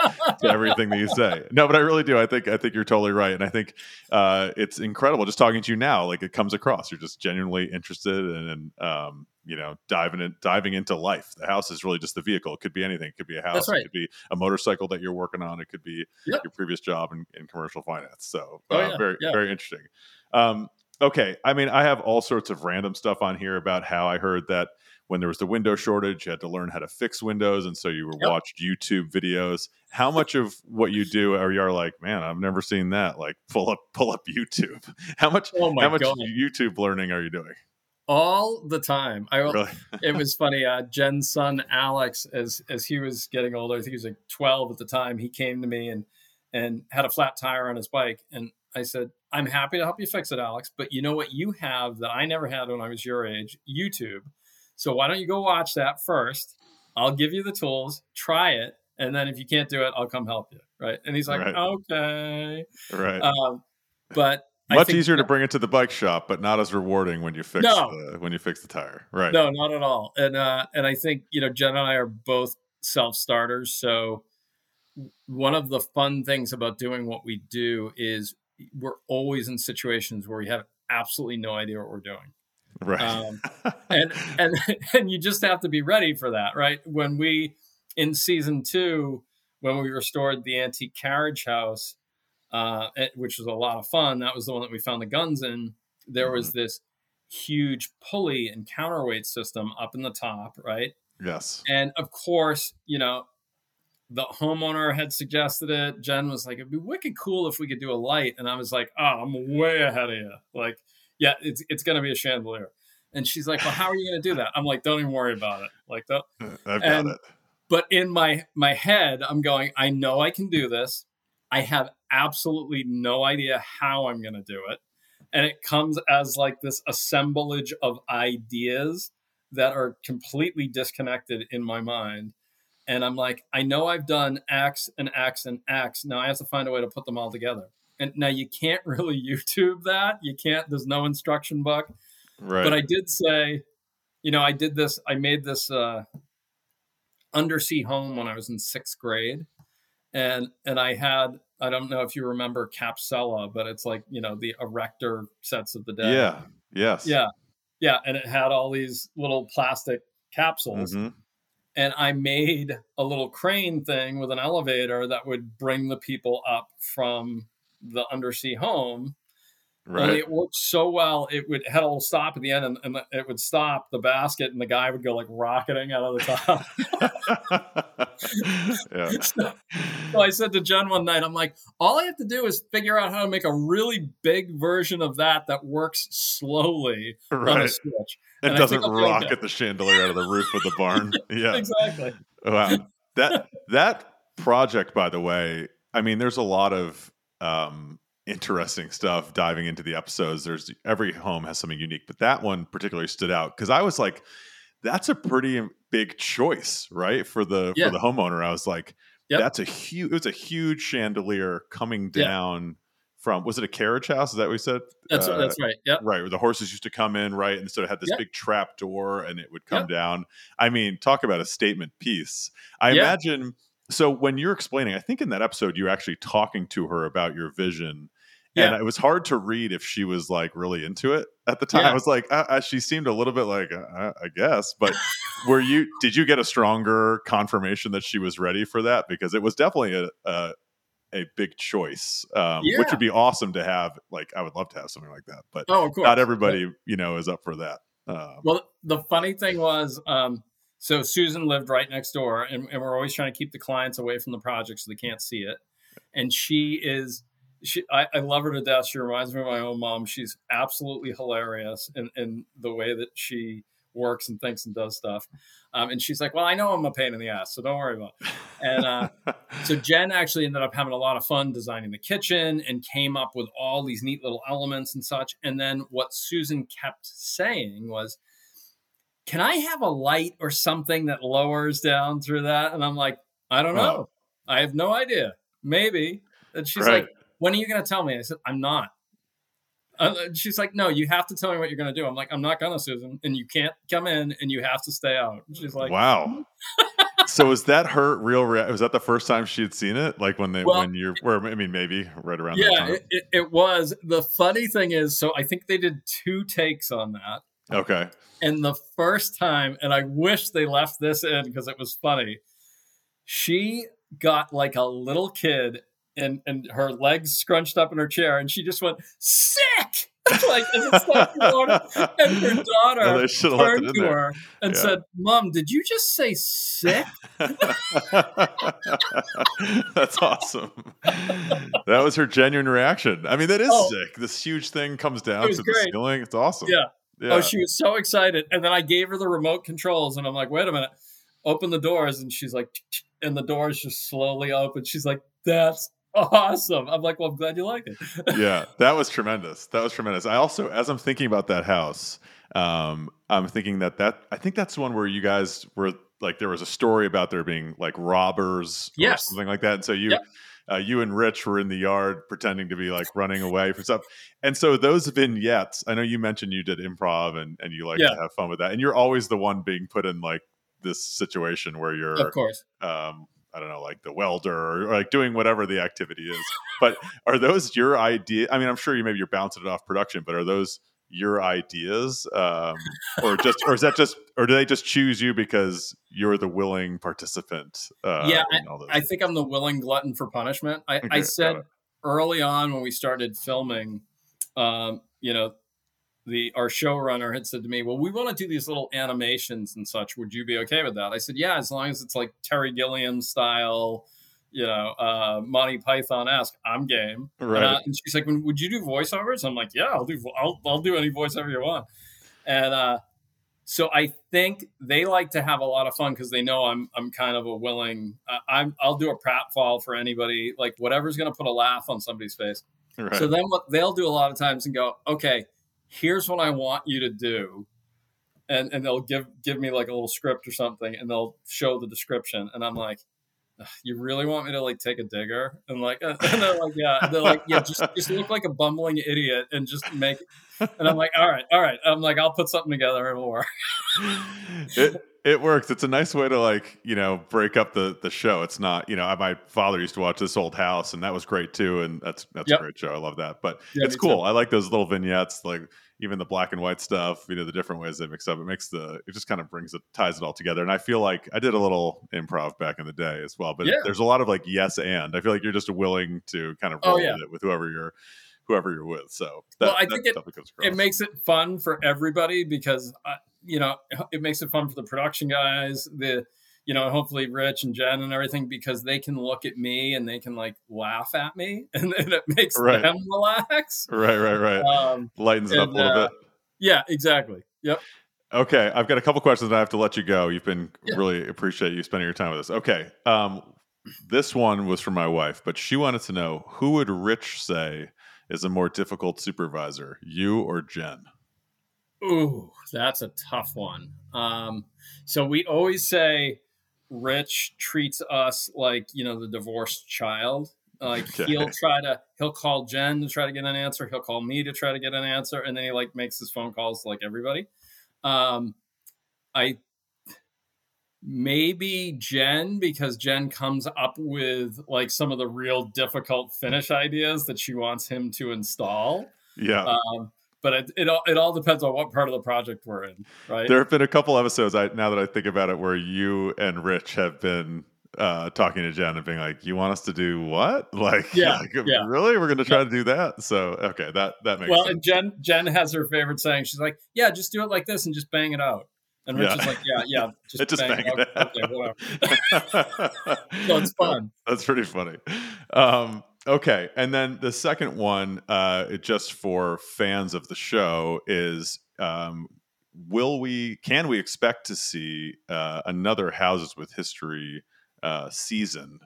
to everything that you say. No, but I really do. I think I think you're totally right, and I think uh, it's incredible just talking to you now. Like it comes across, you're just genuinely interested, and, and um, you know, diving in, diving into life. The house is really just the vehicle. It could be anything. It could be a house. Right. It could be a motorcycle that you're working on. It could be yep. your previous job in, in commercial finance. So uh, oh, yeah. very, yeah. very interesting. Um, okay. I mean, I have all sorts of random stuff on here about how I heard that when there was the window shortage, you had to learn how to fix windows. And so you were yep. watched YouTube videos. How much of what you do are you are like, man, I've never seen that. Like pull up, pull up YouTube. How much, oh how much God. YouTube learning are you doing? All the time. I really? It was funny. Uh, Jen's son, Alex, as as he was getting older, I think he was like twelve at the time, he came to me and and had a flat tire on his bike. And I said, I'm happy to help you fix it, Alex. But you know what you have that I never had when I was your age? YouTube. So why don't you go watch that first? I'll give you the tools, try it. And then if you can't do it, I'll come help you. Right. And he's like, right. okay. Right. Um, but much easier that, to bring it to the bike shop, but not as rewarding when you fix no, the, when you fix the tire. Right. No, not at all. And, uh, and I think, you know, Jen and I are both self-starters. So one of the fun things about doing what we do is we're always in situations where we have absolutely no idea what we're doing. Right. Um, and, and, and you just have to be ready for that. Right. When we, in season two, when we restored the antique carriage house, uh, which was a lot of fun. That was the one that we found the guns in. There mm-hmm. was this huge pulley and counterweight system up in the top. Right. Yes. And of course, you know, the homeowner had suggested it. Jen was like, it'd be wicked cool if we could do a light. And I was like, oh, I'm way ahead of you. Like, yeah, it's it's going to be a chandelier. And she's like, well, how are you going to do that? I'm like, don't even worry about it. Like, that. I've and, got it. But in my, my head, I'm going, I know I can do this. I have absolutely no idea how I'm going to do it. And it comes as like this assemblage of ideas that are completely disconnected in my mind. And I'm like, I know I've done X and X and X. Now I have to find a way to put them all together. And now you can't really YouTube that. You can't, there's no instruction book. Right. But I did say, you know, I did this, I made this uh, undersea home when I was in sixth grade. And and I had, I don't know if you remember Capsella, but it's like, you know, the erector sets of the dead. Yeah. Yes. Yeah. Yeah. And it had all these little plastic capsules. Mm-hmm. And I made a little crane thing with an elevator that would bring the people up from the undersea home. Right. Only it worked so well. It would had a little stop at the end and, and it would stop the basket and the guy would go like rocketing out of the top. yeah. so, so I said to Jen one night, I'm like, all I have to do is figure out how to make a really big version of that that works slowly right. on a switch. It and doesn't rocket the chandelier out of the roof of the barn. Yeah, exactly. Wow. That, that project, by the way, I mean, there's a lot of, um, interesting stuff diving into the episodes. There's every home has something unique, but that one particularly stood out because I was like, that's a pretty big choice, right? For the yeah. for the homeowner. I was like, yep. that's a huge, it was a huge chandelier coming down yeah. from, was it a carriage house? Is that what you said? That's, uh, that's right. Yep. Right. Where the horses used to come in, right? And so it had this yep. big trap door and it would come yep. down. I mean, talk about a statement piece. I yeah. imagine. So when you're explaining, I think in that episode, you're actually talking to her about your vision. Yeah. And it was hard to read if she was like really into it at the time. Yeah. I was like, uh, uh, she seemed a little bit like, uh, I guess. But were you? Did you get a stronger confirmation that she was ready for that? Because it was definitely a a, a big choice, um, yeah. which would be awesome to have. Like, I would love to have something like that. But oh, of course. Not everybody, yeah. you know, is up for that. Um, well, the funny thing was, um, so Susan lived right next door, and, and we're always trying to keep the clients away from the project so they can't see it. And she is. She, I, I love her to death. She reminds me of my own mom. She's absolutely hilarious in, in the way that she works and thinks and does stuff. Um, and she's like, well, I know I'm a pain in the ass, so don't worry about it. And uh, so Jen actually ended up having a lot of fun designing the kitchen and came up with all these neat little elements and such. And then what Susan kept saying was, can I have a light or something that lowers down through that? And I'm like, I don't know. Oh. I have no idea. Maybe. And she's right. like, when are you going to tell me? I said, I'm not. Uh, she's like, no, you have to tell me what you're going to do. I'm like, I'm not going to, Susan. And you can't come in and you have to stay out. She's like, wow. So is that her real reaction? Was that the first time she had seen it? Like when they, well, when you're, or, I mean, maybe right around yeah, that time. Yeah, it, it was. The funny thing is, so I think they did two takes on that. Okay. And the first time, and I wish they left this in because it was funny, she got like a little kid and, and her legs scrunched up in her chair and she just went, sick! Like, as it's like, and her daughter oh, turned to her and yeah. said, Mom, did you just say sick? That's awesome. That was her genuine reaction. I mean, that is oh, sick. This huge thing comes down to great. the ceiling. It's awesome. Yeah. yeah. Oh, she was so excited. And then I gave her the remote controls and I'm like, wait a minute, open the doors. And she's like, and the doors just slowly open. She's like, that's awesome. I'm like, well, I'm glad you like it. Yeah, that was tremendous. That was tremendous. I also, as I'm thinking about that house, um, I'm thinking that that, I think that's one where you guys were like, there was a story about there being like robbers yes. or something like that. And so you, yep. uh, you and Rich were in the yard pretending to be like running away from stuff. And so those vignettes, I know you mentioned you did improv and, and you like yeah. to have fun with that. And you're always the one being put in like this situation where you're, of course, um, I don't know, like the welder or like doing whatever the activity is. But are those your idea? I mean, I'm sure you maybe you're bouncing it off production, but are those your ideas? Um, or just, or is that just, or do they just choose you because you're the willing participant? Uh, yeah, I, I think I'm the willing glutton for punishment. I, okay, I said early on when we started filming, um, you know, the, our showrunner had said to me, well, we want to do these little animations and such. Would you be okay with that? I said, yeah, as long as it's like Terry Gilliam style, you know, uh, Monty Python-esque, I'm game. Right. And, uh, and she's like, would you do voiceovers? I'm like, yeah, I'll do, I'll, I'll do any voiceover you want. And, uh, so I think they like to have a lot of fun because they know I'm, I'm kind of a willing, uh, I'm, I'll do a pratfall for anybody, like whatever's going to put a laugh on somebody's face. Right. So then what they'll do a lot of times and go, okay, here's what I want you to do. And and they'll give, give me like a little script or something and they'll show the description. And I'm like, you really want me to like take a digger? And like, and they're like, yeah, and they're like, yeah, just, just look like a bumbling idiot and just make it. And I'm like, all right, all right. I'm like, I'll put something together and it'll work. It, it works. It's a nice way to like, you know, break up the, the show. It's not, you know, my father used to watch This Old House and that was great too. And that's, that's yep. a great show. I love that, but yeah, it's cool. Too. I like those little vignettes, like even the black and white stuff, you know, the different ways they mix up. It makes the, it just kind of brings it, ties it all together. And I feel like I did a little improv back in the day as well, but yeah. there's a lot of like, yes. And I feel like you're just willing to kind of roll oh, yeah. with it with whoever you're, whoever you're with. So that, well, I think it, it makes it fun for everybody because I, you know, it makes it fun for the production guys, the, you know, hopefully Rich and Jen and everything, because they can look at me and they can like laugh at me and then it makes right. them relax. Right, right, right. Um, Lightens and, it up a little uh, bit. Yeah, exactly. Yep. Okay. I've got a couple questions that I have to let you go. You've been yeah. really appreciate you spending your time with us. Okay. Um, this one was from my wife, but she wanted to know who would Rich say is a more difficult supervisor, you or Jen? Ooh, that's a tough one. Um, so we always say Rich treats us like, you know, the divorced child. Like okay. he'll try to, he'll call Jen to try to get an answer. He'll call me to try to get an answer. And then he like makes his phone calls to like everybody. Um, I, maybe Jen, because Jen comes up with like some of the real difficult finish ideas that she wants him to install. Yeah. Um, But it, it all it all depends on what part of the project we're in, right? There have been a couple episodes, I, now that I think about it, where you and Rich have been uh, talking to Jen and being like, you want us to do what? Like, yeah, like yeah. really? We're going to try yeah. to do that? So, okay, that, that makes well, sense. Well, and Jen, Jen has her favorite saying. She's like, yeah, just do it like this and just bang it out. And Rich yeah. is like, yeah, yeah, just, just bang, bang it out. Okay, whatever. So it's fun. That's pretty funny. Um Okay, and then the second one, uh, just for fans of the show, is um, will we? Can we expect to see uh, another Houses with History uh, season,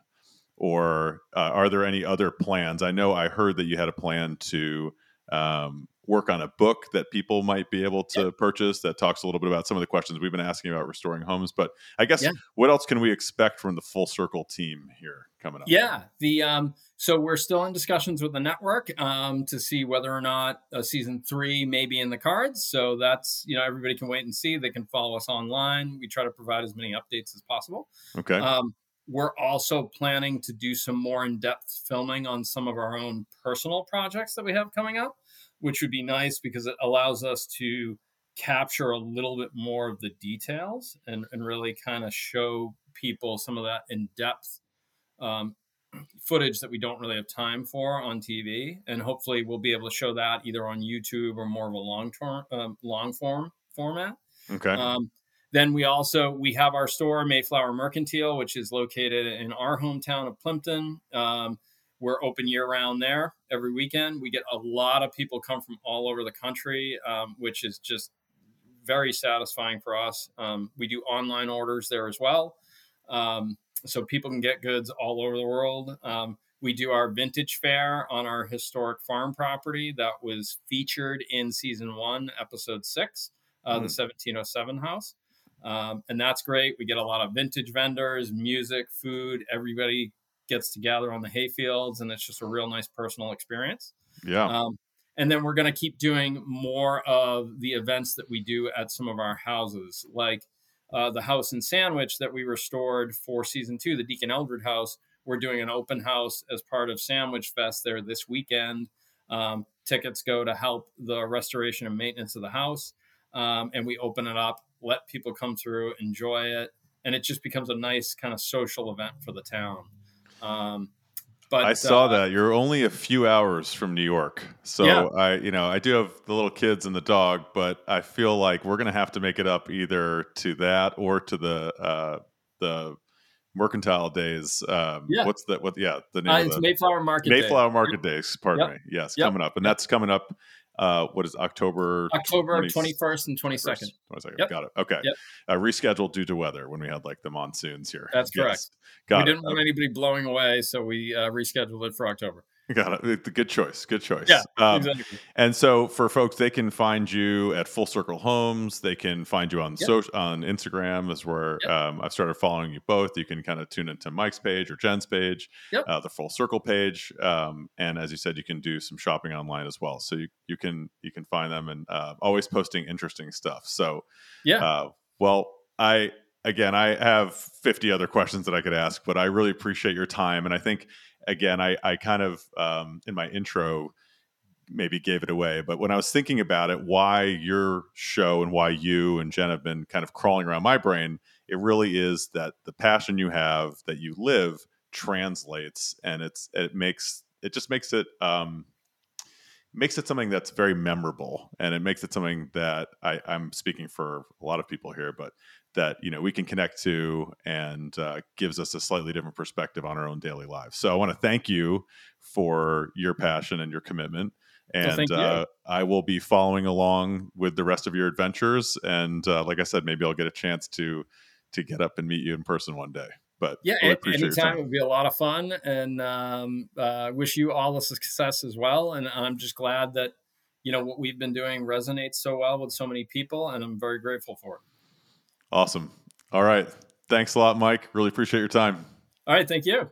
or uh, are there any other plans? I know I heard that you had a plan to um, work on a book that people might be able to yeah. purchase that talks a little bit about some of the questions we've been asking about restoring homes. But I guess yeah. what else can we expect from the Full Circle team here coming up? Yeah, the um, so we're still in discussions with the network um, to see whether or not uh, season three may be in the cards. So that's, you know, everybody can wait and see. They can follow us online. We try to provide as many updates as possible. Okay. Um, we're also planning to do some more in-depth filming on some of our own personal projects that we have coming up, which would be nice because it allows us to capture a little bit more of the details and, and really kind of show people some of that in-depth um, footage that we don't really have time for on T V. And hopefully we'll be able to show that either on YouTube or more of a long term, um, long form format. Okay. Um, then we also, we have our store Mayflower Mercantile, which is located in our hometown of Plimpton. Um, we're open year round there every weekend. We get a lot of people come from all over the country, um, which is just very satisfying for us. Um, we do online orders there as well. Um, So people can get goods all over the world. Um, we do our vintage fair on our historic farm property that was featured in season one, episode six, uh, mm. the seventeen oh seven house. Um, and that's great. We get a lot of vintage vendors, music, food. Everybody gets to gather on the hayfields, and it's just a real nice personal experience. Yeah. Um, and then we're going to keep doing more of the events that we do at some of our houses, like Uh, the house in Sandwich that we restored for season two, the Deacon Eldred House. We're doing an open house as part of Sandwich Fest there this weekend. Um, tickets go to help the restoration and maintenance of the house. Um, and we open it up, let people come through, enjoy it. And it just becomes a nice kind of social event for the town. Um, but I saw uh, that. You're only a few hours from New York. So yeah. I, you know, I do have the little kids and the dog, but I feel like we're going to have to make it up either to that or to the, uh, the mercantile days. Um, yeah. What's that? What? Yeah. The name uh, of it's the, Mayflower Market Mayflower Day. Market Days. Pardon yep. me. Yes. Yep. Coming up. And that's coming up. Uh, what is October? October twenty-first and twenty-second. twenty-second. Yep. Got it. Okay. Yep. Uh, rescheduled due to weather when we had like the monsoons here. That's yes. correct. Got we it. didn't want okay. anybody blowing away, so we uh, rescheduled it for October. Got it. Good choice. Good choice. Yeah, um, exactly. And so for folks, they can find you at Full Circle Homes. They can find you on yep. social, on Instagram is where yep. um, I've started following you both. You can kind of tune into Mike's page or Jen's page, yep. uh, the Full Circle page. Um, and as you said, you can do some shopping online as well. So you, you can you can find them and uh, always posting interesting stuff. So, yeah. Uh, well, I again, I have fifty other questions that I could ask, but I really appreciate your time. And I think Again, I, I kind of, um, in my intro, maybe gave it away. But when I was thinking about it, why your show and why you and Jen have been kind of crawling around my brain, it really is that the passion you have that you live translates, and it's it makes it just makes it um, makes it something that's very memorable, and it makes it something that I, I'm speaking for a lot of people here, but that, you know, we can connect to and uh, gives us a slightly different perspective on our own daily lives. So I want to thank you for your passion and your commitment. And well, uh, I will be following along with the rest of your adventures. And uh, like I said, maybe I'll get a chance to to get up and meet you in person one day. But yeah, really anytime it would be a lot of fun. And um, uh, wish you all the success as well. And I'm just glad that, you know, what we've been doing resonates so well with so many people. And I'm very grateful for it. Awesome. All right. Thanks a lot, Mike. Really appreciate your time. All right. Thank you.